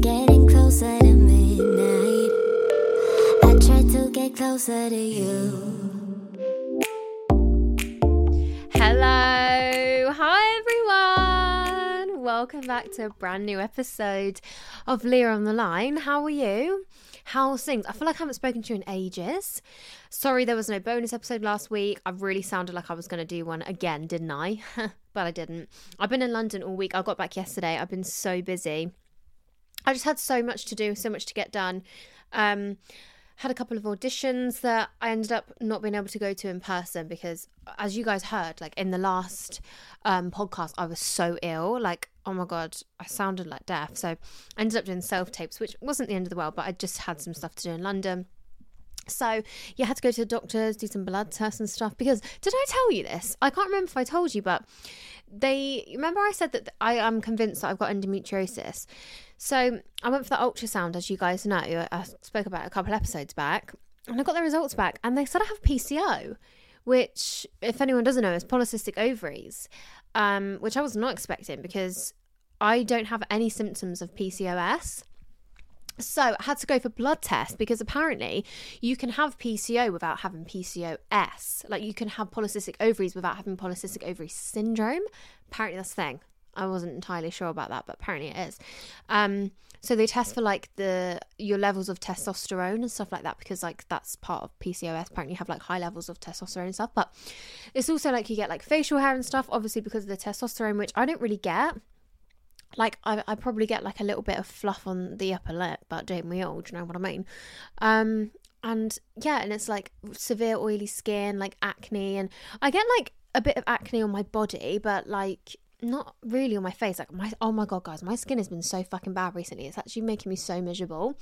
getting closer to midnight. I try to get closer to you. Hello. Hi, everyone. Welcome back to a brand new episode of Leah on the Line. How are you? How's things? I feel like I haven't spoken to you in ages. Sorry there was no bonus episode last week. I really sounded like I was going to do one again, didn't I? But I didn't. I've been in London all week. I got back yesterday. I've been so busy. I just had so much to do, so much to get done. Had a couple of auditions that I ended up not being able to go to in person because, as you guys heard, like in the last podcast, I was so ill. Like, oh my God, I sounded like death. So I ended up doing self-tapes, which wasn't the end of the world, but I just had some stuff to do in London. So yeah, I had to go to the doctors, do some blood tests and stuff because, did I tell you this? I can't remember if I told you, but remember I said that I am convinced that I've got endometriosis. So I went for the ultrasound, as you guys know, I spoke about it a couple episodes back, and I got the results back and they said I have PCO, which if anyone doesn't know is polycystic ovaries, which I was not expecting because I don't have any symptoms of PCOS. So I had to go for blood tests because apparently you can have PCO without having PCOS. Like you can have polycystic ovaries without having polycystic ovary syndrome. Apparently that's a thing. I wasn't entirely sure about that, but apparently it is. So they test for like your levels of testosterone and stuff like that because like that's part of PCOS. Apparently you have like high levels of testosterone and stuff. But it's also like you get like facial hair and stuff, obviously because of the testosterone, which I don't really get. Like I probably get like a little bit of fluff on the upper lip, but don't we all, do you know what I mean? And yeah, and it's like severe oily skin, like acne, and I get like a bit of acne on my body, but like not really on my face. Like oh my God, guys, my skin has been so fucking bad recently. It's actually making me so miserable.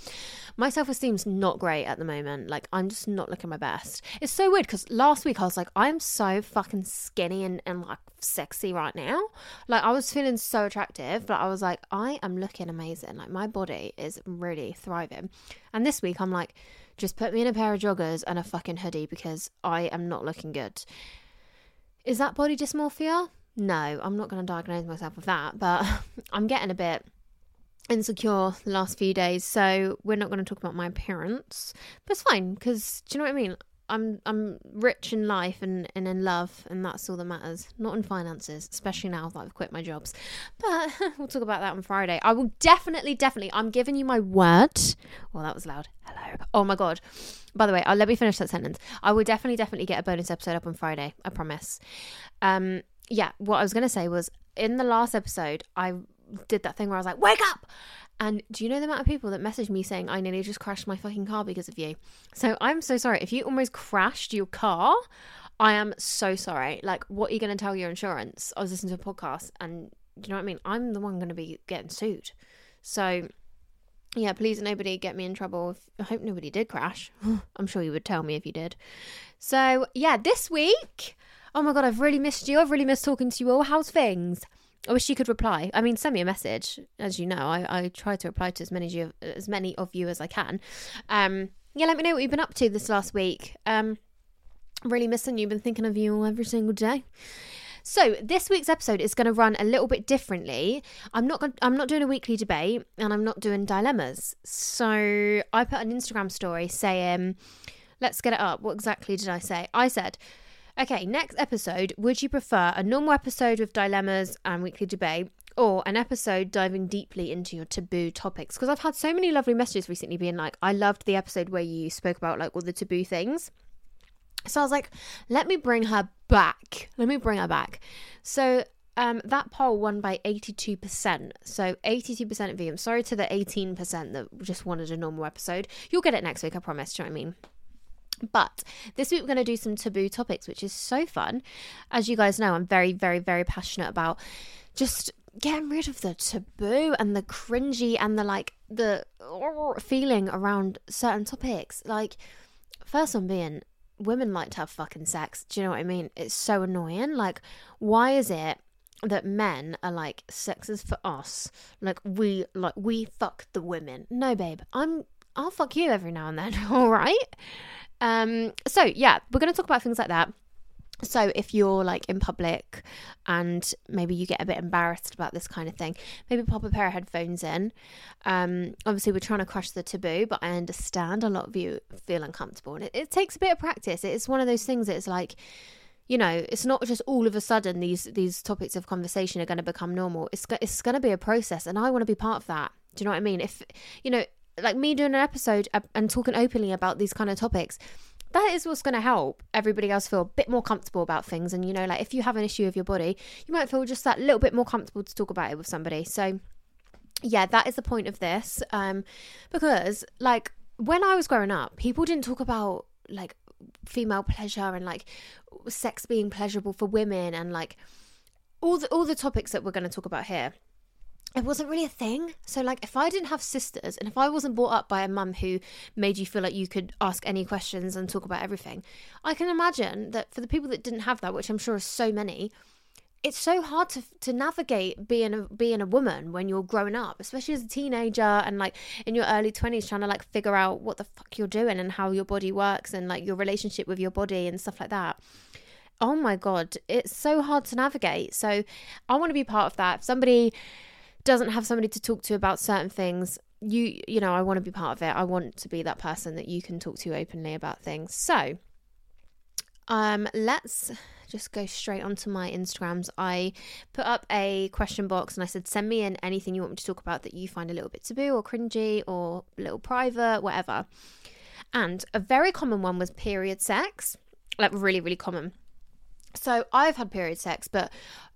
My self-esteem's not great at the moment. Like I'm just not looking my best. It's so weird because last week I was like, I'm so fucking skinny and like sexy right now. Like I was feeling so attractive, but I was like, I am looking amazing. Like my body is really thriving. And this week I'm like, just put me in a pair of joggers and a fucking hoodie because I am not looking good. Is that body dysmorphia? No, I'm not going to diagnose myself with that, but I'm getting a bit insecure the last few days, so we're not going to talk about my appearance, but it's fine, because do you know what I mean? I'm rich in life and in love, and that's all that matters, not in finances, especially now that I've quit my jobs, but we'll talk about that on Friday. I will definitely, I'm giving you my word. Well, that was loud. Hello. Oh my God. By the way, let me finish that sentence. I will definitely get a bonus episode up on Friday, I promise. Yeah, what I was going to say was in the last episode, I did that thing where I was like, wake up! And do you know the amount of people that messaged me saying I nearly just crashed my fucking car because of you? So I'm so sorry. If you almost crashed your car, I am so sorry. Like, what are you going to tell your insurance? I was listening to a podcast and do you know what I mean? I'm the one going to be getting sued. So yeah, please nobody get me in trouble. I hope nobody did crash. I'm sure you would tell me if you did. So yeah, this week... Oh my God, I've really missed you. I've really missed talking to you all. How's things? I wish you could reply. I mean, send me a message. As you know, I try to reply to as many of you as I can. Yeah, let me know what you've been up to this last week. Really missing you. Been thinking of you all every single day. So this week's episode is going to run a little bit differently. I'm not doing a weekly debate, and I'm not doing dilemmas. So I put an Instagram story saying, "Let's get it up." What exactly did I say? I said. Okay, next episode, would you prefer a normal episode with dilemmas and weekly debate, or an episode diving deeply into your taboo topics? Because I've had so many lovely messages recently being like, I loved the episode where you spoke about like all the taboo things. So I was like, let me bring her back. So that poll won by 82%. So 82% of you. I'm sorry to the 18% that just wanted a normal episode. You'll get it next week, I promise. Do you know what I mean? But this week we're going to do some taboo topics, which is so fun. As you guys know, I'm very, very, very passionate about just getting rid of the taboo and the cringy and the like, the feeling around certain topics. Like, first one being, women like to have fucking sex. Do you know what I mean? It's so annoying. Like, why is it that men are like, sex is for us? Like we fuck the women. No, babe, I'll fuck you every now and then. All right. So yeah, we're going to talk about things like that. So if you're like in public and maybe you get a bit embarrassed about this kind of thing, maybe pop a pair of headphones in. Obviously we're trying to crush the taboo, but I understand a lot of you feel uncomfortable, and it takes a bit of practice. It's one of those things that's like, you know, it's not just all of a sudden these topics of conversation are going to become normal. It's going to be a process, and I want to be part of that. Do you know what I mean? If, you know, like me doing an episode and talking openly about these kind of topics, that is what's going to help everybody else feel a bit more comfortable about things. And, you know, like if you have an issue with your body, you might feel just that little bit more comfortable to talk about it with somebody. So yeah, that is the point of this. Because like when I was growing up, people didn't talk about like female pleasure and like sex being pleasurable for women and like all the topics that we're going to talk about here. It wasn't really a thing. So like if I didn't have sisters and if I wasn't brought up by a mum who made you feel like you could ask any questions and talk about everything, I can imagine that for the people that didn't have that, which I'm sure are so many, it's so hard to navigate being a woman when you're growing up, especially as a teenager and like in your early 20s, trying to like figure out what the fuck you're doing and how your body works and like your relationship with your body and stuff like that. Oh my God, it's so hard to navigate. So I want to be part of that. If somebody doesn't have somebody to talk to about certain things, you know, I want to be part of it. I want to be that person that you can talk to openly about things. So let's just go straight onto my Instagrams. I put up a question box and I said, send me in anything you want me to talk about that you find a little bit taboo or cringy or a little private, whatever. And a very common one was period sex, like really, really common. So I've had period sex, but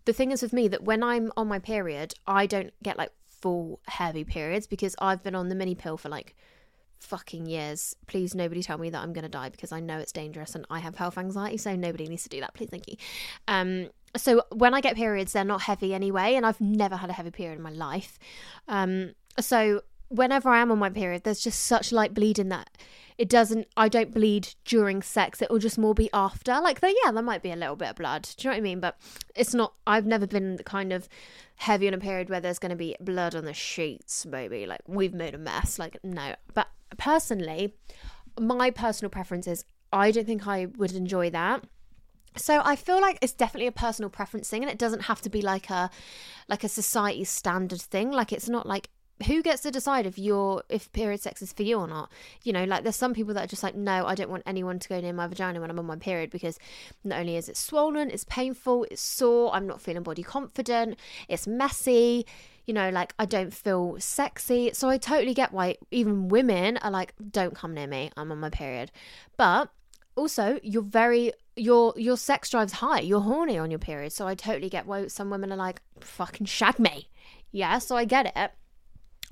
the thing is with me that when I'm on my period, I don't get like full heavy periods because I've been on the mini pill for like fucking years. Please, nobody tell me that I'm going to die because I know it's dangerous and I have health anxiety, so nobody needs to do that. Please, thank you. So when I get periods, they're not heavy anyway, and I've never had a heavy period in my life. So whenever I am on my period, there's just such light bleeding that I don't bleed during sex. It will just more be after. Like, there might be a little bit of blood. Do you know what I mean? But it's not, I've never been the kind of heavy on a period where there's going to be blood on the sheets, maybe. Like, we've made a mess. Like, no. But personally, my personal preference is I don't think I would enjoy that. So I feel like it's definitely a personal preference thing, and it doesn't have to be like a society standard thing. Like, it's not like, who gets to decide if period sex is for you or not? You know, like there's some people that are just like, no, I don't want anyone to go near my vagina when I'm on my period, because not only is it swollen, it's painful, it's sore, I'm not feeling body confident, it's messy, you know, like I don't feel sexy. So I totally get why even women are like, don't come near me, I'm on my period. But also your sex drive's high, you're horny on your period. So I totally get why some women are like, fucking shag me. Yeah, so I get it.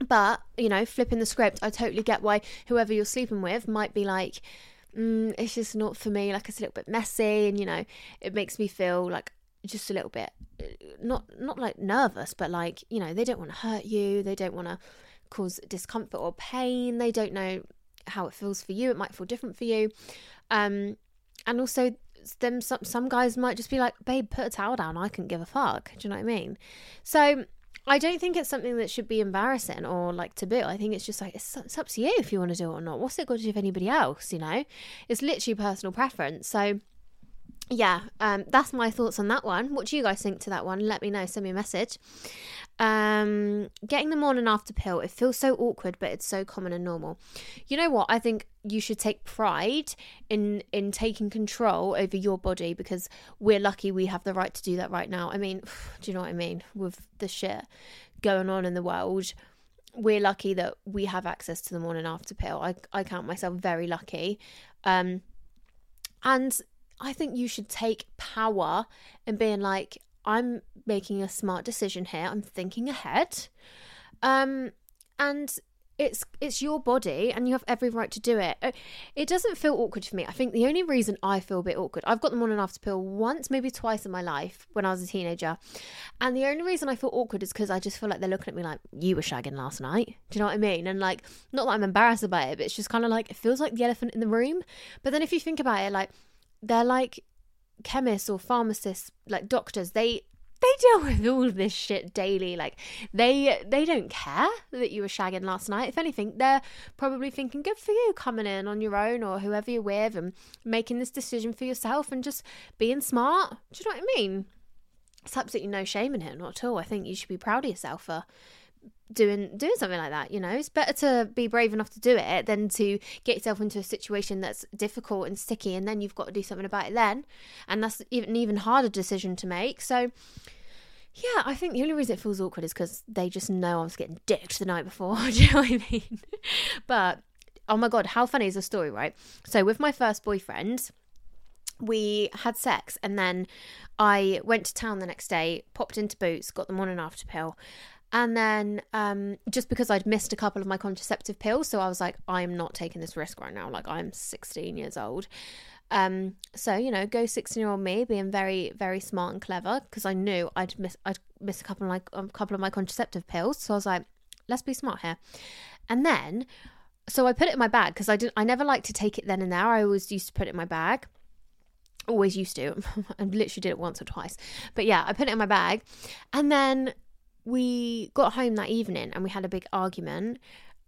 But, you know, flipping the script, I totally get why whoever you're sleeping with might be like, it's just not for me, like it's a little bit messy, and, you know, it makes me feel like just a little bit, not like nervous, but like, you know, they don't want to hurt you, they don't want to cause discomfort or pain, they don't know how it feels for you, it might feel different for you. And also, then some guys might just be like, babe, put a towel down, I couldn't give a fuck, do you know what I mean? So I don't think it's something that should be embarrassing or like taboo. I think it's just like, it's up to you if you want to do it or not. What's it got to do with anybody else, you know? It's literally personal preference. So yeah, that's my thoughts on that one. What do you guys think to that one? Let me know, send me a message. Getting the morning after pill, it feels so awkward, but it's so common and normal. You know what? I think you should take pride in taking control over your body, because we're lucky we have the right to do that right now. I mean, do you know what I mean? With the shit going on in the world, we're lucky that we have access to the morning after pill. I count myself very lucky. And I think you should take power and being like, I'm making a smart decision here. I'm thinking ahead. And it's your body and you have every right to do it. It doesn't feel awkward for me. I think the only reason I feel a bit awkward, I've got the morning after pill once, maybe twice in my life when I was a teenager. And the only reason I feel awkward is because I just feel like they're looking at me like, you were shagging last night. Do you know what I mean? And like, not that I'm embarrassed about it, but it's just kind of like, it feels like the elephant in the room. But then if you think about it, like, they're like chemists or pharmacists, like doctors, they deal with all of this shit daily. Like they don't care that you were shagging last night. If anything, they're probably thinking, good for you coming in on your own or whoever you're with and making this decision for yourself and just being smart. Do you know what I mean? It's absolutely no shame in it, not at all. I think you should be proud of yourself for doing something like that. You know, it's better to be brave enough to do it than to get yourself into a situation that's difficult and sticky, and then you've got to do something about it then, and that's an even harder decision to make. So yeah, I think the only reason it feels awkward is because they just know I was getting dicked the night before. Do you know what I mean? But oh my god, how funny is the story, right? So with my first boyfriend, we had sex, and then I went to town the next day, popped into Boots, got the morning after pill. And then just because I'd missed a couple of my contraceptive pills, so I was like, I'm not taking this risk right now. Like, I'm 16 years old. So, you know, go 16-year-old me being very, very smart and clever, because I knew I'd missed a couple of my contraceptive pills. So I was like, let's be smart here. And then, so I put it in my bag, because I never liked to take it then and there. I always used to put it in my bag. Always used to. I literally did it once or twice. But yeah, I put it in my bag. And then we got home that evening and we had a big argument.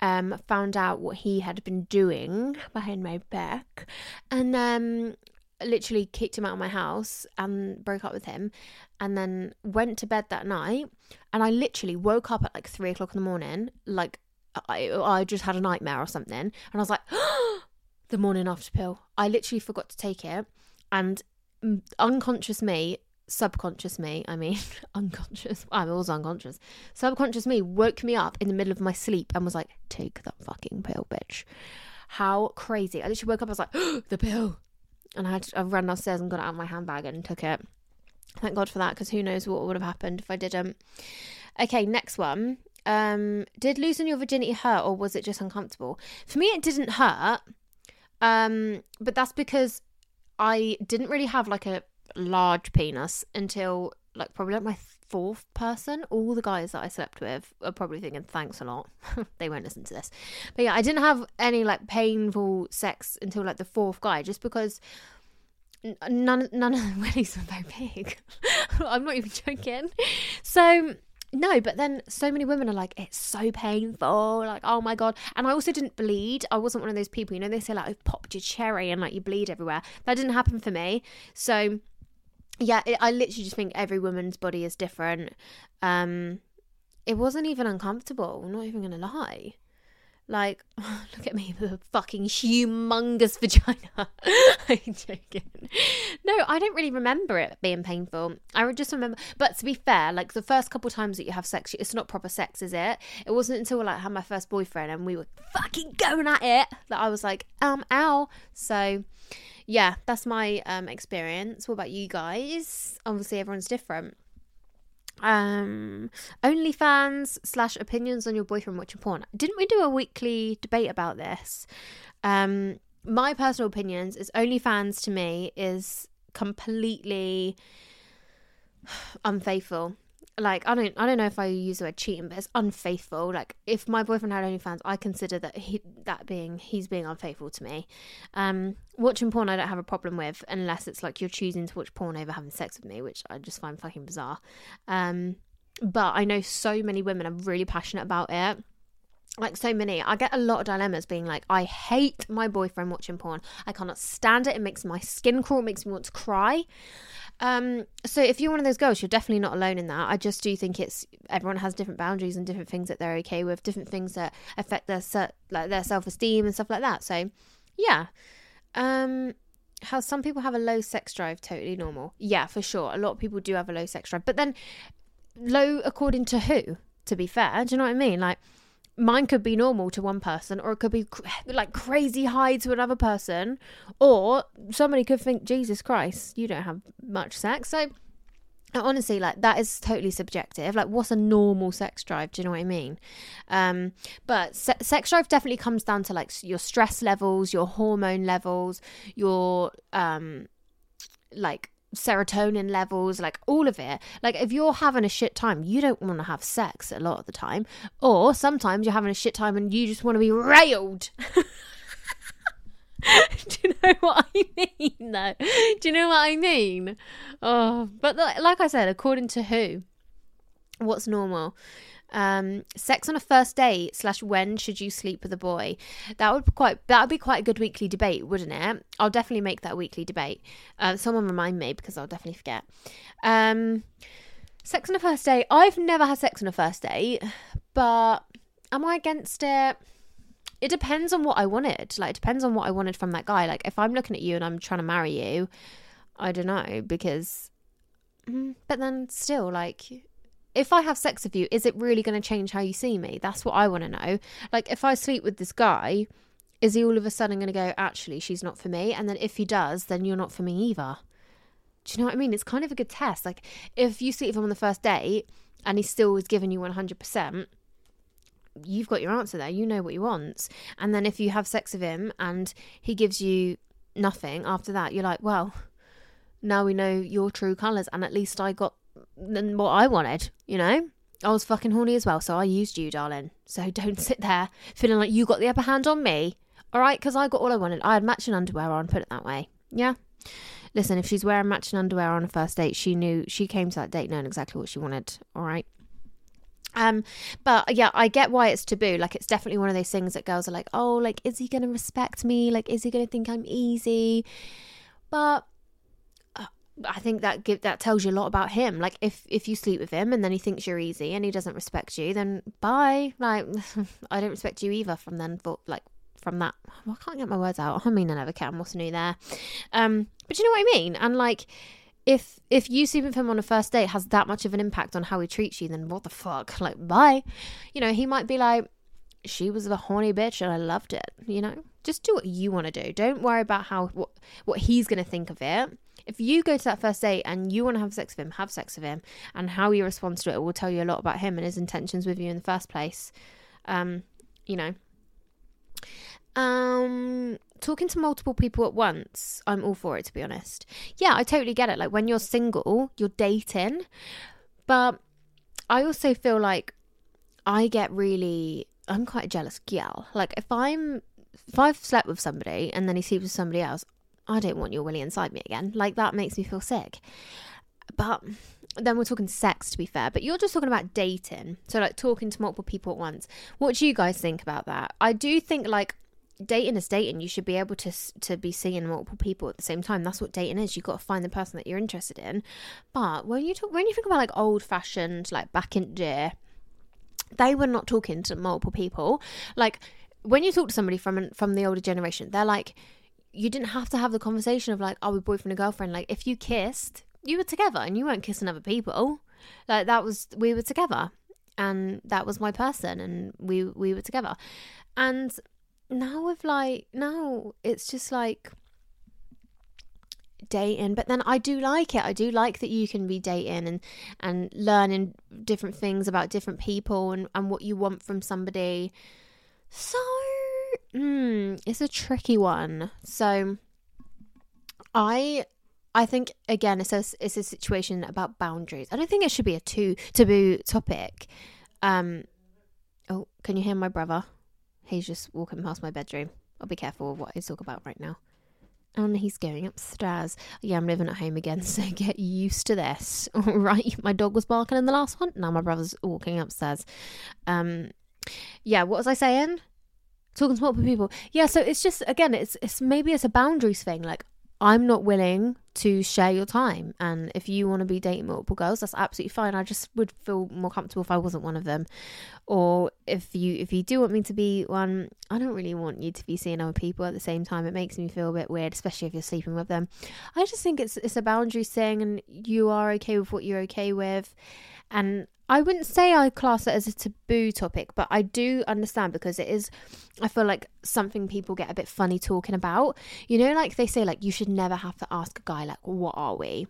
Found out what he had been doing behind my back, and literally kicked him out of my house and broke up with him, and then went to bed that night. And I literally woke up at like 3 o'clock in the morning, like I just had a nightmare or something, and I was like, oh, the morning after pill. I literally forgot to take it, and subconscious me woke me up in the middle of my sleep and was like, take that fucking pill, bitch. How crazy. I literally woke up, I was like, oh, the pill. And I ran downstairs and got it out of my handbag and took it. Thank god for that, because who knows what would have happened if I didn't. Okay, next one. Did losing your virginity hurt, or was it just uncomfortable? For me, it didn't hurt, but that's because I didn't really have like a large penis until like probably like my fourth person. All the guys that I slept with are probably thinking, thanks a lot. They won't listen to this, but yeah, I didn't have any like painful sex until like the fourth guy, just because none of the willies were very big. I'm not even joking. So no, but then so many women are like, it's so painful, like, oh my god. And I also didn't bleed. I wasn't one of those people, you know, they say like, I've popped your cherry and like you bleed everywhere. That didn't happen for me. So yeah, I literally just think every woman's body is different. It wasn't even uncomfortable. I'm not even going to lie. Like, oh, look at me with a fucking humongous vagina. I'm joking. No, I don't really remember it being painful. I just remember, but to be fair, like the first couple times that you have sex, it's not proper sex, is it? It wasn't until like I had my first boyfriend and we were fucking going at it that I was like, ow. So yeah, that's my experience. What about you guys? Obviously, everyone's different. OnlyFans/opinions on your boyfriend watching porn. Didn't we do a weekly debate about this? My personal opinions is OnlyFans to me is completely unfaithful. Like, I don't know if I use the word cheating, but it's unfaithful. Like, if my boyfriend had OnlyFans, I consider that he's being unfaithful to me. Watching porn, I don't have a problem with, unless it's like you're choosing to watch porn over having sex with me, which I just find fucking bizarre. But I know so many women are really passionate about it. like so many. I get a lot of dilemmas being like, I hate my boyfriend watching porn. I cannot stand it. It makes my skin crawl. It makes me want to cry. So if you're one of those girls, you're definitely not alone in that. I just do think it's, everyone has different boundaries and different things that they're okay with, different things that affect their self-esteem and stuff like that. So yeah. How some people have a low sex drive, totally normal. Yeah, for sure. A lot of people do have a low sex drive, but then low according to who, to be fair. Do you know what I mean? Like, mine could be normal to one person, or it could be like crazy high to another person, or somebody could think, Jesus Christ, you don't have much sex. So honestly, like, that is totally subjective. Like, what's a normal sex drive? Do you know what I mean? But sex drive definitely comes down to like your stress levels, your hormone levels, your like serotonin levels, like all of it. Like, if you're having a shit time, you don't want to have sex a lot of the time, or sometimes you're having a shit time and you just want to be railed. Do you know what I mean though? Do you know what I mean? Oh, but like I said, according to who, what's normal. Sex on a first date / when should you sleep with a boy? That would be quite a good weekly debate, wouldn't it? I'll definitely make that weekly debate. Someone remind me, because I'll definitely forget. Sex on a first date. I've never had sex on a first date, but am I against it? It depends on what I wanted. Like, it depends on what I wanted from that guy. Like, if I'm looking at you and I'm trying to marry you, I don't know, because, but then still, like, if I have sex with you, is it really going to change how you see me? That's what I want to know. Like, if I sleep with this guy, is he all of a sudden going to go, actually, she's not for me? And then if he does, then you're not for me either. Do you know what I mean? It's kind of a good test. Like, if you sleep with him on the first date and he still is giving you 100%, you've got your answer there. You know what he wants. And then if you have sex with him and he gives you nothing after that, you're like, well, now we know your true colours, and at least I got what I wanted, you know? I was fucking horny as well, so I used you, darling. So don't sit there feeling like you got the upper hand on me, all right? Because I got all I wanted. I had matching underwear on, put it that way. Yeah? Listen, if she's wearing matching underwear on a first date, she knew, she came to that date knowing exactly what she wanted, all right? But yeah, I get why it's taboo. Like, it's definitely one of those things that girls are like, oh, like, is he going to respect me? Like, is he going to think I'm easy? But I think that tells you a lot about him. Like, if you sleep with him and then he thinks you're easy and he doesn't respect you, then bye. Like, I don't respect you either from then, but like, from that, well, I can't get my words out. I mean, I never can. What's new there? But you know what I mean? And like, If you sleep with him on a first date has that much of an impact on how he treats you, then what the fuck? Like, bye. You know, he might be like, she was a horny bitch and I loved it, you know? Just do what you want to do. Don't worry about what he's going to think of it. If you go to that first date and you want to have sex with him, have sex with him. And how he responds to it will tell you a lot about him and his intentions with you in the first place. You know. Talking to multiple people at once, I'm all for it, to be honest. Yeah, I totally get it. Like, when you're single, you're dating. But I also feel like I'm quite a jealous gal. Like, if I've slept with somebody and then he sleeps with somebody else, I don't want your willy inside me again. Like, that makes me feel sick. But then we're talking sex, to be fair, but you're just talking about dating. So like, talking to multiple people at once. What do you guys think about that? I do think, like, dating is dating. You should be able to be seeing multiple people at the same time. That's what dating is. You've got to find the person that you're interested in. But when you think about like old fashioned, like back in the day, they were not talking to multiple people. Like, when you talk to somebody from the older generation, they're like, you didn't have to have the conversation of like, oh, we're boyfriend and girlfriend. Like, if you kissed, you were together and you weren't kissing other people. Like, that was, we were together and that was my person and we were together. And now it's just like dating. But then I do like it. I do like that you can be dating and learning different things about different people and what you want from somebody. So it's a tricky one. So I think, again, it's a situation about boundaries. I don't think it should be a taboo topic. Oh, can you hear my brother? He's just walking past my bedroom. I'll be careful of what I talk about right now. And he's going upstairs. Yeah, I'm living at home again, so get used to this. All right, my dog was barking in the last one. Now my brother's walking upstairs. Yeah, what was I saying? Talking to multiple people. Yeah, so it's just, again, it's maybe it's a boundaries thing. Like, I'm not willing to share your time. And if you want to be dating multiple girls, that's absolutely fine. I just would feel more comfortable if I wasn't one of them. Or if you do want me to be one, I don't really want you to be seeing other people at the same time. It makes me feel a bit weird, especially if you're sleeping with them. I just think it's a boundaries thing, and you are okay with what you're okay with. And I wouldn't say I class it as a taboo topic, but I do understand, because it is, I feel like, something people get a bit funny talking about. You know, like they say, like, you should never have to ask a guy, like, what are we?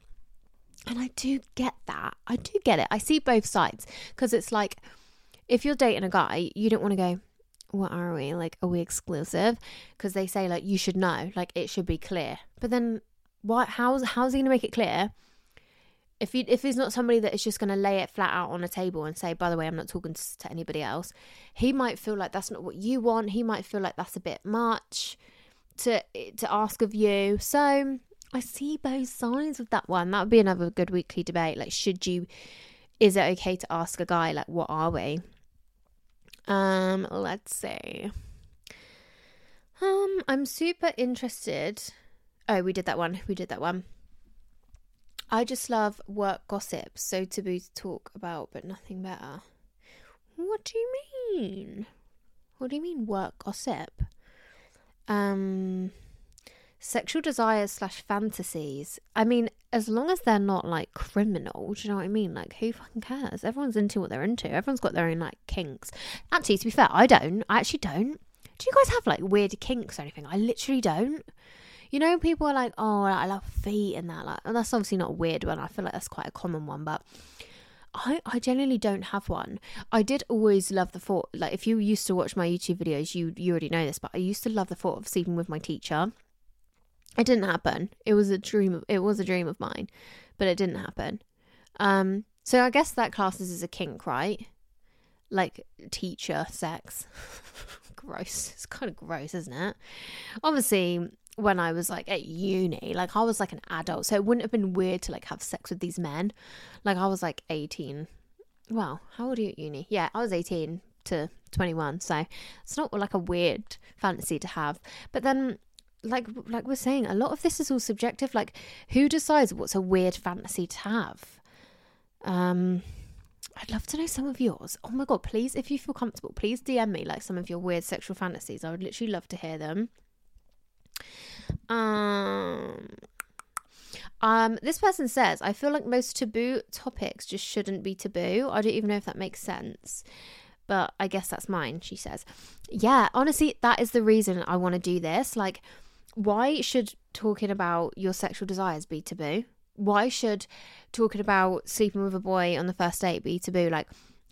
And I do get that. I do get it. I see both sides, because it's like, if you're dating a guy, you don't want to go, what are we? Like, are we exclusive? Because they say, like, you should know, like, it should be clear. But then what? How's he going to make it clear? If he's not somebody that is just going to lay it flat out on a table and say, by the way, I'm not talking to anybody else, he might feel like that's not what you want. He might feel like that's a bit much to ask of you. So I see both sides of that one. That would be another good weekly debate. Like, is it okay to ask a guy, like, what are we? Let's see. I'm super interested. Oh, we did that one. I just love work gossip, so taboo to talk about, but nothing better. What do you mean? What do you mean work gossip? Sexual desires / fantasies. I mean, as long as they're not, like, criminal, do you know what I mean? Like, who fucking cares? Everyone's into what they're into. Everyone's got their own, like, kinks. Actually, to be fair, I actually don't. Do you guys have, like, weird kinks or anything? I literally don't. You know, people are like, oh, I love feet and that. Like, and that's obviously not a weird one. I feel like that's quite a common one, but I generally don't have one. I did always love the thought, like, if you used to watch my YouTube videos, you already know this, but I used to love the thought of sleeping with my teacher. It didn't happen. It was a dream of mine, but it didn't happen. So I guess that classes as a kink, right? Like, teacher sex. Gross. It's kind of gross, isn't it? Obviously, when I was, like, at uni, like, I was, like, an adult, so it wouldn't have been weird to, like, have sex with these men. Like, I was, like, 18. Well, how old are you at uni? Yeah, I was 18 to 21, so it's not, like, a weird fantasy to have. But then, like we're saying, a lot of this is all subjective. Like, who decides what's a weird fantasy to have? I'd love to know some of yours. Oh my god, please, if you feel comfortable, please DM me, like, some of your weird sexual fantasies. I would literally love to hear them. This person says, I feel like most taboo topics just shouldn't be taboo. I don't even know if that makes sense, but I guess that's mine, she says. Yeah, honestly, that is the reason I want to do this. Like, why should talking about your sexual desires be taboo? Why should talking about sleeping with a boy on the first date be taboo? Like,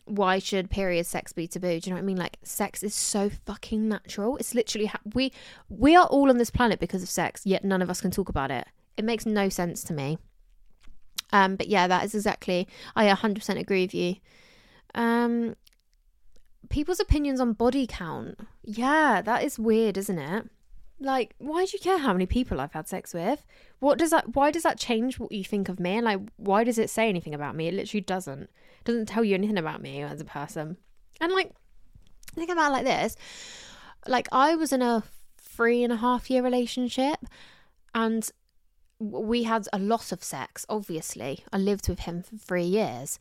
why should period sex be taboo? Do you know what I mean? Like, sex is so fucking natural. It's literally we are all on this planet because of sex, yet none of us can talk about it. It makes no sense to me. But yeah, that is exactly, I 100% agree with you. People's opinions on body count. Yeah, that is weird, isn't it? Like, why do you care how many people I've had sex with? Why does that change what you think of me? And, like, why does it say anything about me? It literally doesn't. It doesn't tell you anything about me as a person. And, like, think about it like this. Like, I was in a 3.5-year relationship, and we had a lot of sex, obviously. I lived with him for 3 years.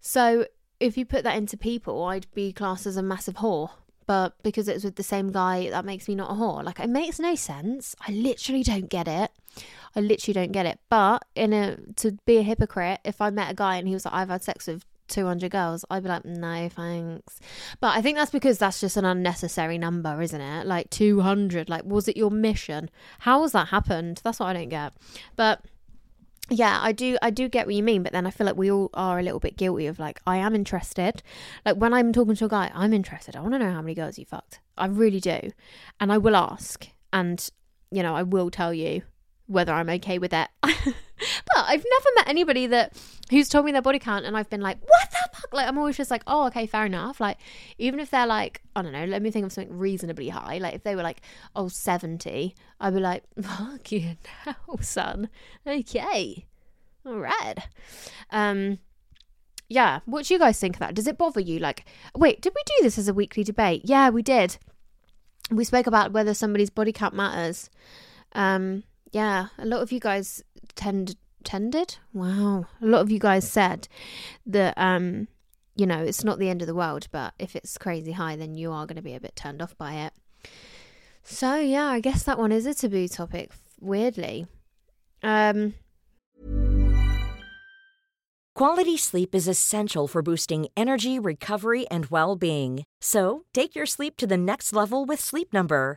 So if you put that into people, I'd be classed as a massive whore. But because it was with the same guy, that makes me not a whore. Like, it makes no sense. I literally don't get it. But to be a hypocrite, if I met a guy and he was like, I've had sex with 200 girls, I'd be like, no thanks. But I think that's because that's just an unnecessary number, isn't it? Like, 200. Like, was it your mission? How has that happened? That's what I don't get. But yeah, I do get what you mean, but then I feel like we all are a little bit guilty of, like, I am interested. Like, when I'm talking to a guy, I'm interested. I want to know how many girls you fucked. I really do. And I will ask. And, you know, I will tell you whether I'm okay with that. But I've never met anybody who's told me their body count and I've been like, what the fuck? Like, I'm always just like, oh, okay, fair enough. Like, even if they're like, I don't know, let me think of something reasonably high. Like, if they were like, oh, 70, I'd be like, fuck you now, son. Okay. All right. Yeah. What do you guys think of that? Does it bother you? Like, wait, did we do this as a weekly debate? Yeah, we did. We spoke about whether somebody's body count matters. Yeah, a lot of you guys tended? Wow. A lot of you guys said that, you know, it's not the end of the world, but if it's crazy high, then you are going to be a bit turned off by it. So, yeah, I guess that one is a taboo topic, weirdly. Quality sleep is essential for boosting energy, recovery, and well-being. So, take your sleep to the next level with Sleep Number.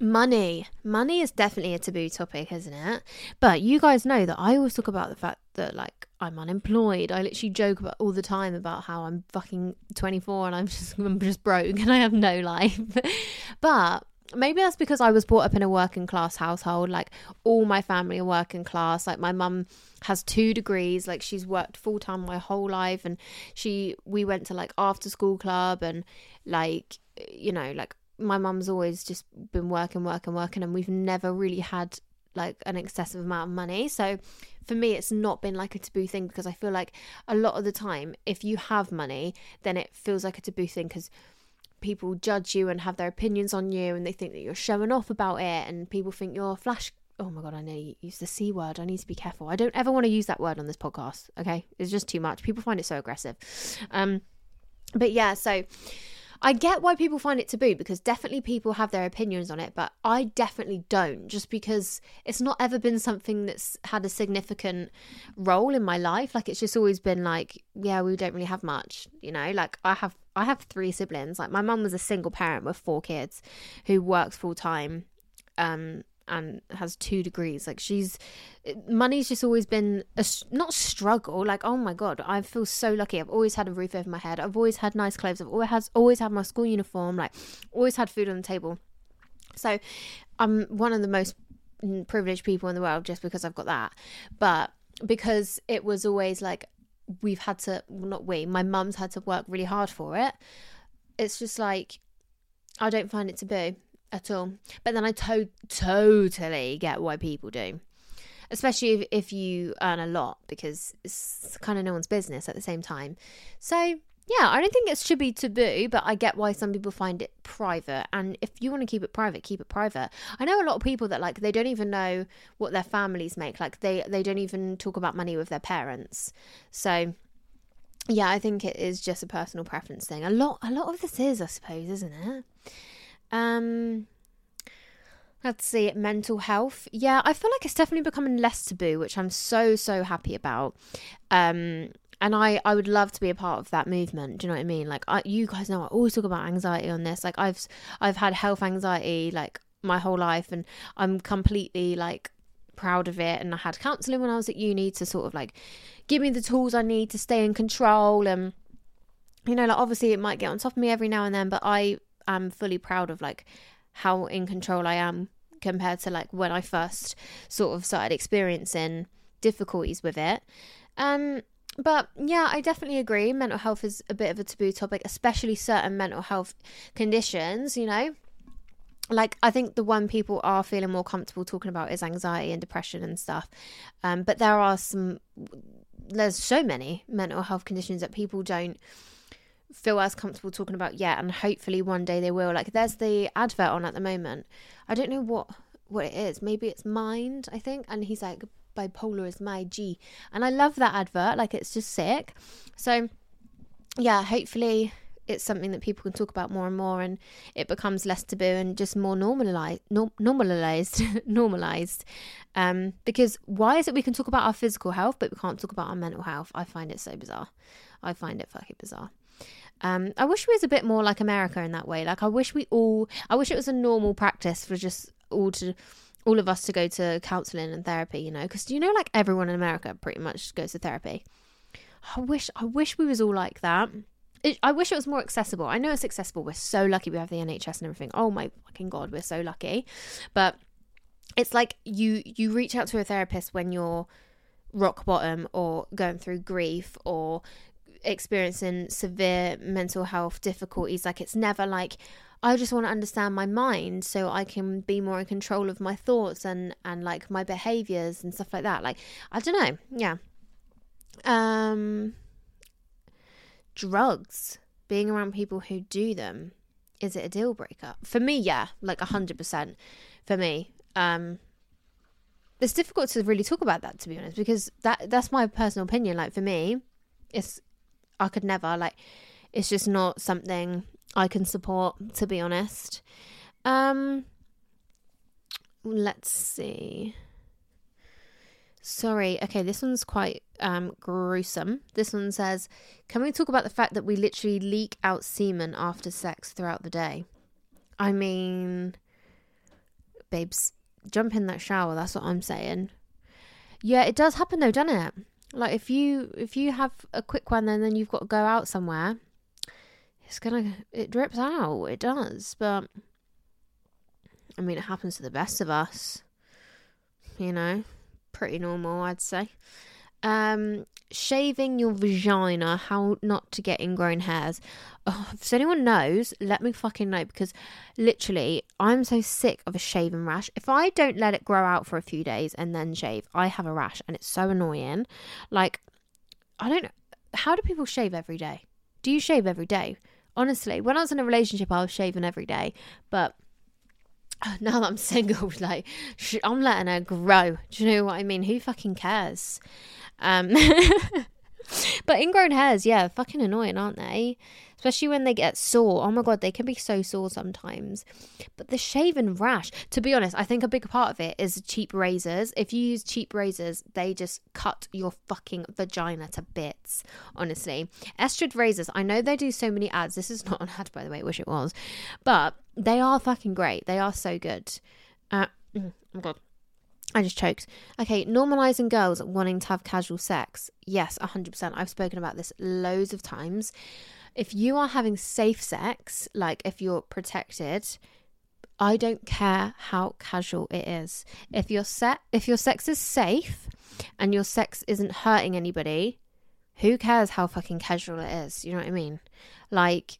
Money. Money is definitely a taboo topic, isn't it? But you guys know that I always talk about the fact that, like, I'm unemployed. I literally joke about all the time about how I'm fucking 24 and I'm just broke and I have no life. But maybe that's because I was brought up in a working class household. Like, all my family are working class. Like, my mum has 2 degrees. Like, she's worked full time my whole life, and we went to, like, after school club, and, like, you know, like, my mum's always just been working, and we've never really had, like, an excessive amount of money. So for me, it's not been like a taboo thing, because I feel like a lot of the time, if you have money, then it feels like a taboo thing because people judge you and have their opinions on you, and they think that you're showing off about it, and people think you're flash. Oh my God, I nearly used the C word. I need to be careful. I don't ever want to use that word on this podcast. Okay, it's just too much. People find it so aggressive. But yeah, so I get why people find it taboo, because definitely people have their opinions on it, but I definitely don't, just because it's not ever been something that's had a significant role in my life. Like, it's just always been like, yeah, we don't really have much, you know. Like, I have 3 siblings. Like, my mum was a single parent with 4 kids who works full time and has 2 degrees. Like, money's just always been not struggle. Like, oh my God, I feel so lucky. I've always had a roof over my head. I've always had nice clothes. I've always had my school uniform. Like, always had food on the table. So I'm one of the most privileged people in the world, just because I've got that. But because it was always like, my mum's had to work really hard for it. It's just like, I don't find it taboo at all. But then I totally get why people do, especially if you earn a lot, because it's kind of no one's business at the same time. So yeah, I don't think it should be taboo, but I get why some people find it private. And if you want to keep it private. I know a lot of people that, like, they don't even know what their families make. Like, they don't even talk about money with their parents. So yeah, I think it is just a personal preference thing. A lot of this is, I suppose, isn't it? Let's see, mental health. Yeah, I feel like it's definitely becoming less taboo, which I'm so happy about. And I would love to be a part of that movement. Do you know what I mean? Like, you guys know I always talk about anxiety on this. Like, I've had health anxiety, like, my whole life, and I'm completely, like, proud of it, and I had counselling when I was at uni to sort of like give me the tools I need to stay in control. And you know, like obviously it might get on top of me every now and then, but I am fully proud of like how in control I am compared to like when I first sort of started experiencing difficulties with it. But yeah, I definitely agree. Mental health is a bit of a taboo topic, especially certain mental health conditions, you know. Like, I think the one people are feeling more comfortable talking about is anxiety and depression and stuff. But there's so many mental health conditions that people don't feel as comfortable talking about yet. And hopefully one day they will. Like, there's the advert on at the moment. I don't know what it is. Maybe it's Mind, I think. And he's like, bipolar is my G. And I love that advert. Like, it's just sick. So, yeah, hopefully it's something that people can talk about more and more, and it becomes less taboo and just more normalized. Because why is it we can talk about our physical health but we can't talk about our mental health? I find it so bizarre. I find it fucking bizarre. I wish we was a bit more like America in that way. Like, I wish it was a normal practice for just all of us to go to counseling and therapy, you know, because, you know, like everyone in America pretty much goes to therapy. I wish we was all like that. I wish it was more accessible. I know it's accessible. We're so lucky we have the NHS and everything. Oh my fucking God, we're so lucky. But it's like you reach out to a therapist when you're rock bottom or going through grief or experiencing severe mental health difficulties. Like, it's never like, I just want to understand my mind so I can be more in control of my thoughts and like my behaviors and stuff like that. Like, I don't know. Yeah. Drugs, being around people who do them, is it a deal breaker? For me, yeah, like 100% for me. It's difficult to really talk about that, to be honest, because that's my personal opinion. Like, for me, I could never, like, it's just not something I can support, to be honest. Let's see. Sorry, okay, this one's quite gruesome. This one says, can we talk about the fact that we literally leak out semen after sex throughout the day? I mean, babes, jump in that shower, that's what I'm saying. Yeah, it does happen though, doesn't it? Like, if you have a quick one and then you've got to go out somewhere, it drips out, it does. But, I mean, it happens to the best of us, you know. Pretty normal, I'd say. Shaving your vagina, how not to get ingrown hairs. Oh, if anyone knows, let me fucking know, because literally I'm so sick of a shaving rash. If I don't let it grow out for a few days and then shave, I have a rash, and it's so annoying. Like, I don't know, how do people shave every day? Do you shave every day? Honestly, when I was in a relationship, I was shaving every day, but now that I'm single, like, I'm letting her grow. Do you know what I mean? Who fucking cares? But ingrown hairs, yeah, fucking annoying, aren't they? Especially when they get sore. Oh my God, they can be so sore sometimes. But the shaven rash, to be honest, I think a big part of it is cheap razors. If you use cheap razors, they just cut your fucking vagina to bits, honestly. Estrid razors, I know they do so many ads. This is not an ad, by the way, I wish it was. But they are fucking great. They are so good. Oh my God, I just choked. Okay, normalising girls wanting to have casual sex. Yes, 100%. I've spoken about this loads of times. If you are having safe sex, like if you're protected, I don't care how casual it is. If your sex is safe and your sex isn't hurting anybody, who cares how fucking casual it is? You know what I mean? Like,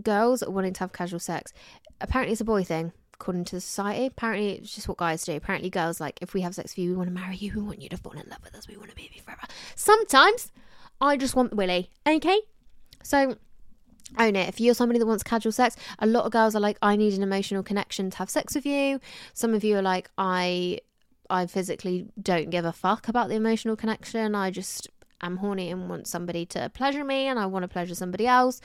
girls wanting to have casual sex. Apparently it's a boy thing. According to the society, apparently it's just what guys do. Apparently girls, like, if we have sex with you, we want to marry you, we want you to fall in love with us, we want to be with you forever. Sometimes I just want the willy, okay? So own it. If you're somebody that wants casual sex, a lot of girls are like, I need an emotional connection to have sex with you. Some of you are like, I physically don't give a fuck about the emotional connection, I just am horny and want somebody to pleasure me, and I want to pleasure somebody else.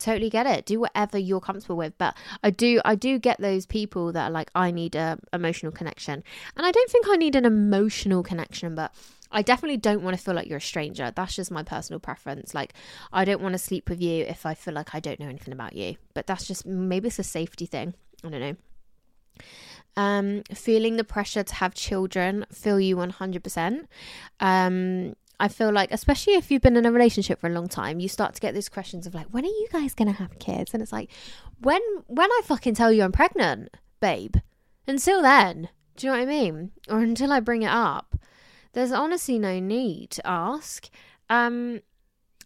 Totally get it. Do whatever you're comfortable with. But I do get those people that are like, I need a emotional connection. And I don't think I need an emotional connection, but I definitely don't want to feel like you're a stranger. That's just my personal preference. Like, I don't want to sleep with you if I feel like I don't know anything about you. But that's just, maybe it's a safety thing, I don't know. Feeling the pressure to have children, feel you 100%. I feel like, especially if you've been in a relationship for a long time, you start to get these questions of like, when are you guys going to have kids? And it's like, when I fucking tell you I'm pregnant, babe, until then, do you know what I mean? Or until I bring it up, there's honestly no need to ask. But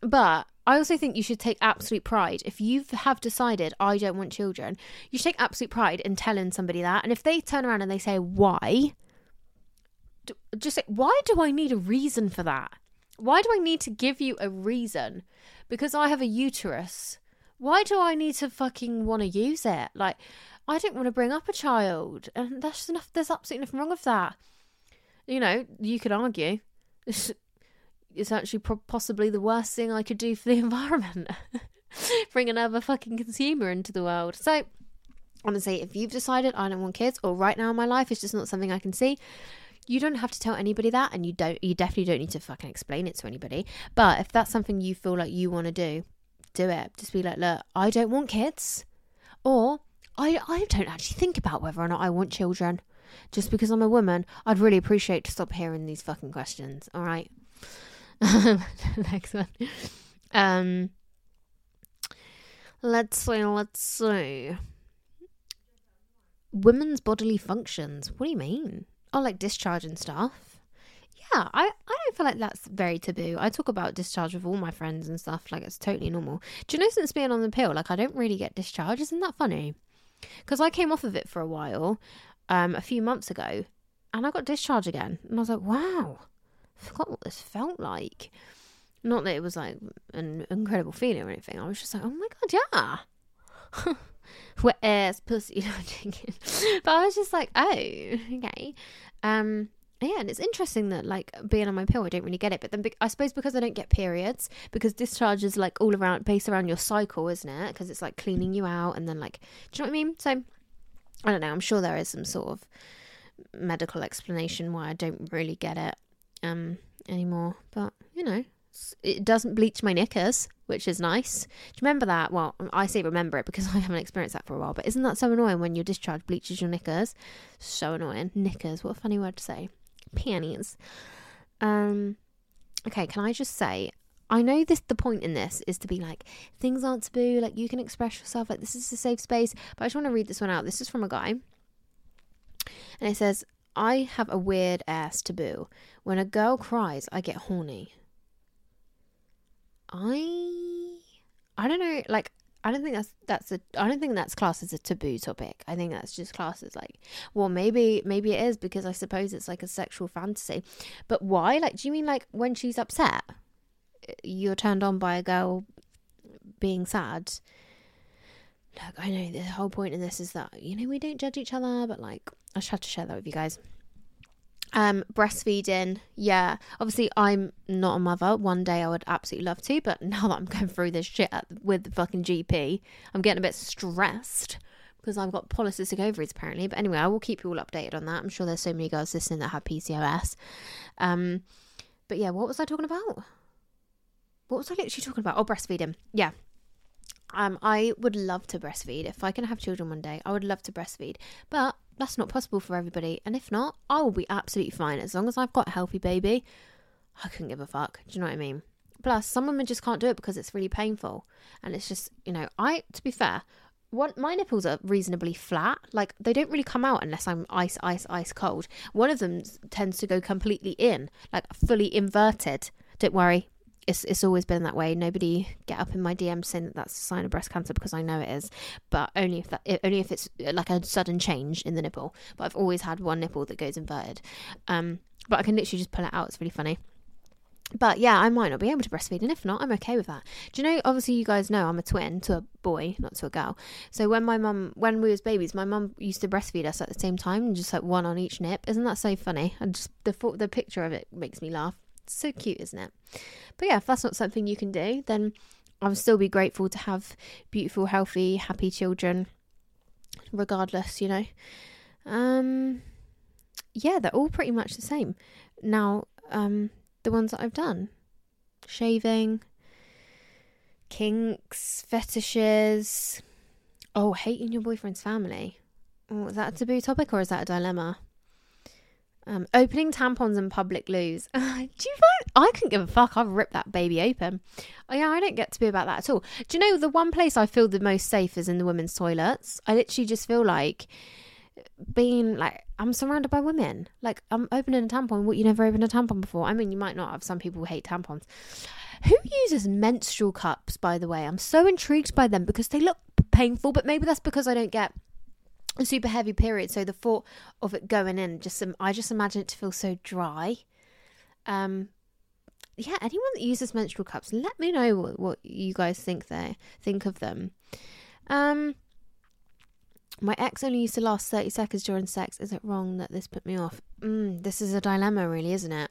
I also think you should take absolute pride. If you have decided, I don't want children, you should take absolute pride in telling somebody that. And if they turn around and they say, why? Just say, why do I need a reason for that? Why do I need to give you a reason? Because I have a uterus. Why do I need to fucking want to use it? Like, I don't want to bring up a child. And that's just enough. There's absolutely nothing wrong with that. You know, you could argue. It's actually possibly the worst thing I could do for the environment. Bring another fucking consumer into the world. So, honestly, if you've decided I don't want kids, or right now in my life it's just not something I can see, you don't have to tell anybody that, and you definitely don't need to fucking explain it to anybody. But if that's something you feel like you want to do it. Just be like, look, I don't want kids, or I don't actually think about whether or not I want children. Just because I'm a woman, I'd really appreciate to stop hearing these fucking questions. All right. Next one. Let's see. Women's bodily functions. What do you mean? Oh, like discharge and stuff? Yeah, I don't feel like that's very taboo. I talk about discharge with all my friends and stuff. Like, it's totally normal. Do you know, since being on the pill, like, I don't really get discharge. Isn't that funny? Because I came off of it for a while, a few months ago, and I got discharge again. And I was like, wow, I forgot what this felt like. Not that it was, like, an incredible feeling or anything. I was just like, oh, my God, yeah. Wet ass pussy. But I was just like, oh, okay. Yeah, and it's interesting that, like, being on my pill, I don't really get it. But then I suppose because I don't get periods, because discharge is, like, all around, based around your cycle, isn't it? Because it's, like, cleaning you out and then, like, do you know what I mean? So, I don't know. I'm sure there is some sort of medical explanation why I don't really get it anymore. But, you know, it doesn't bleach my knickers, which is nice. Do you remember that? Well, I say remember it because I haven't experienced that for a while, but isn't that so annoying when your discharge bleaches your knickers? So annoying. Knickers, what a funny word to say. Panties. Okay, can I just say, I know the point in this is to be like, things aren't taboo, like you can express yourself, like this is a safe space, but I just want to read this one out. This is from a guy, and it says, I have a weird ass taboo. When a girl cries, I get horny. I don't know, like, I don't think I don't think that's classed as a taboo topic. I think that's just classed as like, well, maybe it is, because I suppose it's like a sexual fantasy. But why? Like, do you mean like when she's upset, you're turned on by a girl being sad? Look, I know the whole point in this is that, you know, we don't judge each other, but like, I just had to share that with you guys. Breastfeeding, yeah, obviously I'm not a mother. One day I would absolutely love to, but now that I'm going through this shit with the fucking GP, I'm getting a bit stressed because I've got polycystic ovaries apparently. But anyway, I will keep you all updated on that. I'm sure there's so many girls listening that have PCOS. But yeah, what was I talking about? What was I literally talking about? Oh, breastfeeding, yeah. I would love to breastfeed. If I can have children one day, I would love to breastfeed, but that's not possible for everybody, and if not, I will be absolutely fine. As long as I've got a healthy baby, I couldn't give a fuck. Do you know what I mean? Plus, some women just can't do it because it's really painful, and it's just, you know, to be fair, my nipples are reasonably flat. Like, they don't really come out unless I'm ice cold. One of them tends to go completely in, like fully inverted. Don't worry, It's always been that way. Nobody get up in my DMs saying that that's a sign of breast cancer, because I know it is, but only if it's like a sudden change in the nipple. But I've always had one nipple that goes inverted, but I can literally just pull it out. It's really funny. But yeah, I might not be able to breastfeed, and if not, I'm okay with that. Do you know, obviously you guys know I'm a twin to a boy, not to a girl. So when we was babies, my mum used to breastfeed us at the same time, and just like one on each nip. Isn't that so funny? And just the picture of it makes me laugh. So cute, isn't it? But yeah, if that's not something you can do, then I would still be grateful to have beautiful, healthy, happy children regardless, you know. Yeah, they're all pretty much the same now. The ones that I've done: shaving, kinks, fetishes, hating your boyfriend's family. Oh, is that a taboo topic or is that a dilemma? Opening tampons in public loos. Do you find? I couldn't give a fuck. I've ripped that baby open. Oh yeah, I don't get to be about that at all. Do you know the one place I feel the most safe is in the women's toilets? I literally just feel like being like I'm surrounded by women. Like I'm opening a tampon. What, you never opened a tampon before? I mean, you might not have. Some people hate tampons. Who uses menstrual cups, by the way? I'm so intrigued by them because they look painful, but maybe that's because I don't get a super heavy period, so the thought of it going in, I just imagine it to feel so dry. Yeah, anyone that uses menstrual cups, let me know what you guys think of them. My ex only used to last 30 seconds during sex. Is it wrong that this put me off? This is a dilemma, really, isn't it?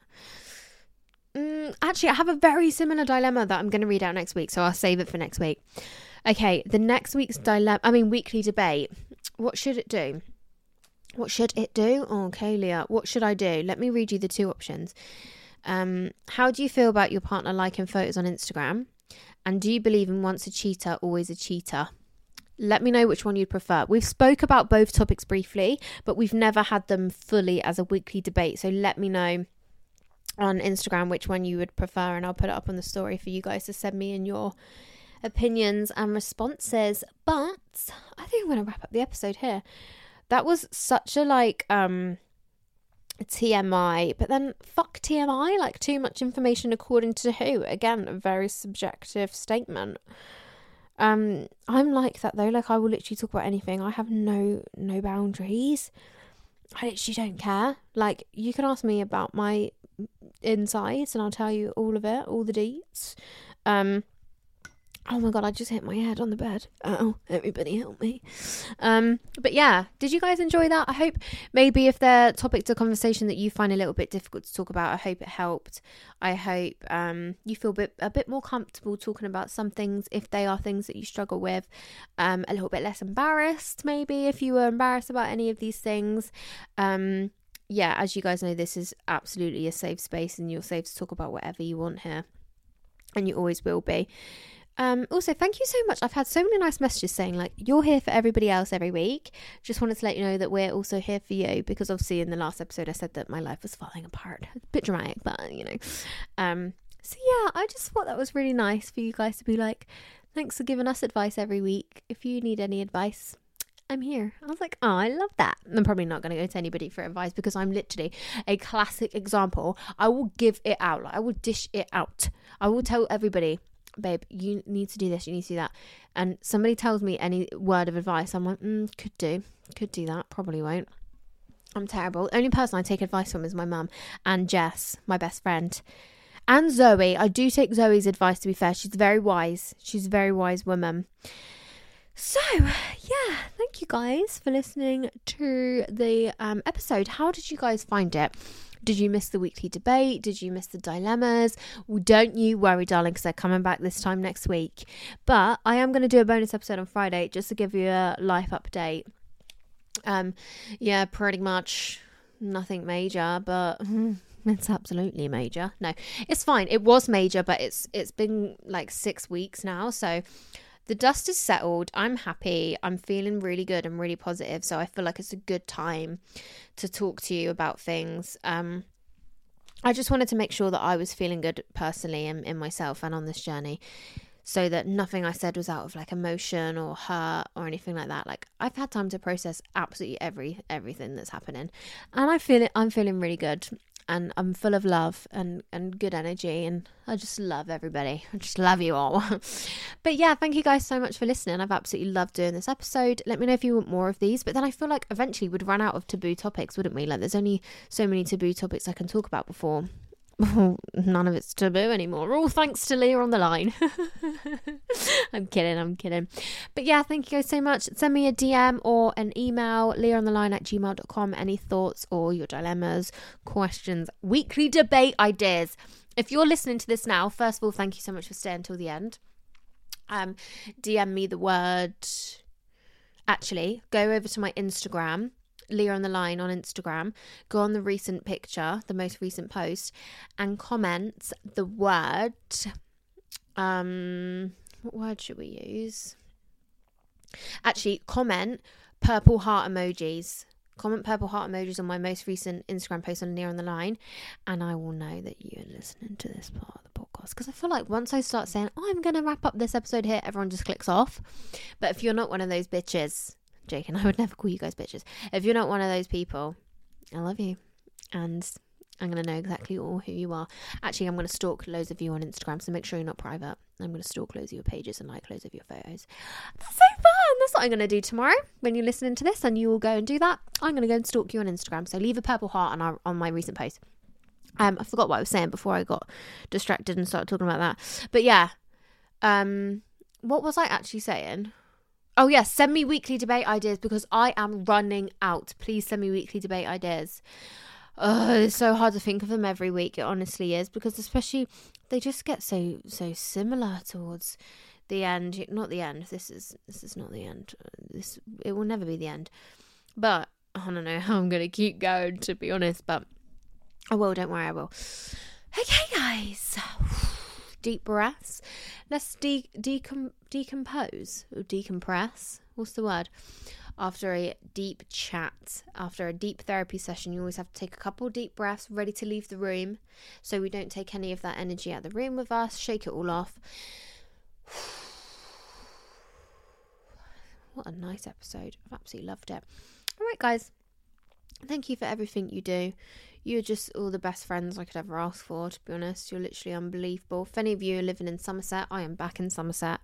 Actually, I have a very similar dilemma that I'm going to read out next week, so I'll save it for next week. Okay, the next week's weekly debate. What should it do? What should it do? Okay, Leah, what should I do? Let me read you the two options. How do you feel about your partner liking photos on Instagram? And do you believe in once a cheater, always a cheater? Let me know which one you'd prefer. We've spoke about both topics briefly, but we've never had them fully as a weekly debate. So let me know on Instagram which one you would prefer, and I'll put it up on the story for you guys to send me in your opinions and responses. But I think I'm going to wrap up the episode here. That was such a TMI, but then fuck TMI, like too much information according to who? Again, a very subjective statement. I'm like that though, like I will literally talk about anything. I have no boundaries. I literally don't care. Like you can ask me about my insides and I'll tell you all of it, all the deets. Oh my god, I just hit my head on the bed. Oh, everybody help me. But yeah, did you guys enjoy that? I hope maybe if there are topics of conversation that you find a little bit difficult to talk about, I hope it helped. I hope you feel a bit more comfortable talking about some things if they are things that you struggle with. A little bit less embarrassed maybe if you were embarrassed about any of these things. Yeah, as you guys know, this is absolutely a safe space and you're safe to talk about whatever you want here. And you always will be. Also, thank you so much. I've had so many nice messages saying like, you're here for everybody else every week. Just wanted to let you know that we're also here for you, because obviously in the last episode I said that my life was falling apart. A bit dramatic, but you know. So yeah, I just thought that was really nice for you guys to be like, thanks for giving us advice every week. If you need any advice, I'm here. I was like, oh, I love that. I'm probably not going to go to anybody for advice because I'm literally a classic example. I will give it out. Like, I will dish it out. I will tell everybody, babe, you need to do this, you need to do that. And somebody tells me any word of advice, I'm like, could do that, probably won't. I'm terrible. The only person I take advice from is my mum and Jess, my best friend, and Zoe. I do take Zoe's advice, to be fair. She's a very wise woman. So yeah, thank you guys for listening to the episode. How did you guys find it? Did you miss the weekly debate? Did you miss the dilemmas? Well, don't you worry, darling, because they're coming back this time next week. But I am going to do a bonus episode on Friday just to give you a life update. Yeah, pretty much nothing major, but it's absolutely major. No, it's fine. It was major, but it's been like 6 weeks now, so the dust is settled. I'm happy. I'm feeling really good. I'm really positive. So I feel like it's a good time to talk to you about things. I just wanted to make sure that I was feeling good personally and in myself and on this journey, so that nothing I said was out of like emotion or hurt or anything like that. Like I've had time to process absolutely everything that's happening, and I feel it. I'm feeling really good. And I'm full of love and good energy. And I just love everybody. I just love you all. But yeah, thank you guys so much for listening. I've absolutely loved doing this episode. Let me know if you want more of these. But then I feel like eventually we'd run out of taboo topics, wouldn't we? Like there's only so many taboo topics I can talk about before none of it's taboo anymore. All thanks to Leah on the line. I'm kidding. But yeah, thank you guys so much. Send me a DM or an email, leahontheline@gmail.com. Any thoughts or your dilemmas, questions, weekly debate ideas. If you're listening to this now, first of all, thank you so much for staying till the end. DM me the word. Actually, go over to my Instagram, Leah on the Line on Instagram, go on the recent picture, the most recent post, and comment the word, what word should we use? Actually, comment purple heart emojis. Comment purple heart emojis on my most recent Instagram post on Leah on the Line, and I will know that you are listening to this part of the podcast, because I feel like once I start saying, oh, I'm going to wrap up this episode here, everyone just clicks off. But if you're not one of those bitches, joking, I would never call you guys bitches. If you're not one of those people, I love you, and I'm going to know exactly all who you are. Actually, I'm going to stalk loads of you on Instagram, so make sure you're not private. I'm going to stalk loads of your pages and like loads of your photos. That's so fun. That's what I'm going to do tomorrow when you're listening to this, and you will go and do that. I'm going to go and stalk you on Instagram. So leave a purple heart on my recent post. I forgot what I was saying before I got distracted and started talking about that. But yeah, what was I actually saying? Oh yes, yeah, send me weekly debate ideas, because I am running out. Please send me weekly debate ideas. It's so hard to think of them every week. It honestly is, because especially they just get so similar towards the end. Not the end. This is not the end. It will never be the end. But I don't know how I'm gonna keep going, to be honest. But I will. Don't worry, I will. Okay, guys. Deep breaths. Let's decompose or decompress. What's the word? After a deep chat, after a deep therapy session, you always have to take a couple deep breaths, ready to leave the room, so we don't take any of that energy out of the room with us. Shake it all off. What a nice episode. I've absolutely loved it. All right, guys. Thank you for everything you do. You're just all the best friends I could ever ask for, to be honest. You're literally unbelievable. If any of you are living in Somerset, I am back in Somerset.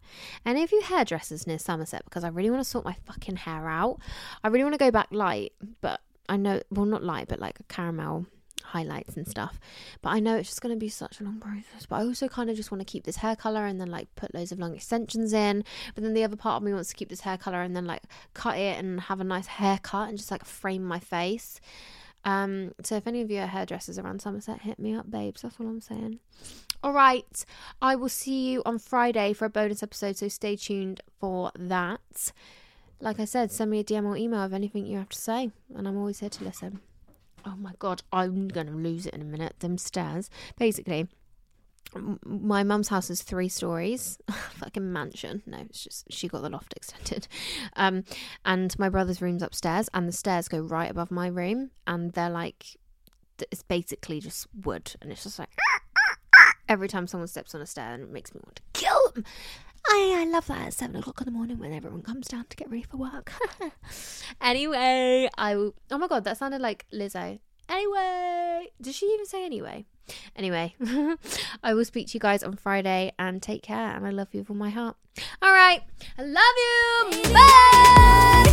Any of you hairdressers near Somerset? Because I really want to sort my fucking hair out. I really want to go back light, but I know, well, not light, but like caramel highlights and stuff. But I know it's just going to be such a long process. But I also kind of just want to keep this hair colour and then like put loads of long extensions in. But then the other part of me wants to keep this hair colour and then like cut it and have a nice haircut and just like frame my face. So if any of you are hairdressers around Somerset, hit me up, babes. That's all I'm saying. All right. I will see you on Friday for a bonus episode, so stay tuned for that. Like I said, send me a DM or email of anything you have to say, and I'm always here to listen. Oh my God, I'm going to lose it in a minute. Them stairs. Basically, my mum's house is 3 stories. Fucking mansion. No, it's just she got the loft extended. And my brother's room's upstairs, and the stairs go right above my room, and they're like, it's basically just wood, and it's just like every time someone steps on a stair, and it makes me want to kill them. I love that at 7:00 in the morning when everyone comes down to get ready for work. Anyway, oh my God, that sounded like Lizzo. Anyway, did she even say anyway? Anyway, I will speak to you guys on Friday, and take care, and I love you with all my heart. All right, I love you. Bye.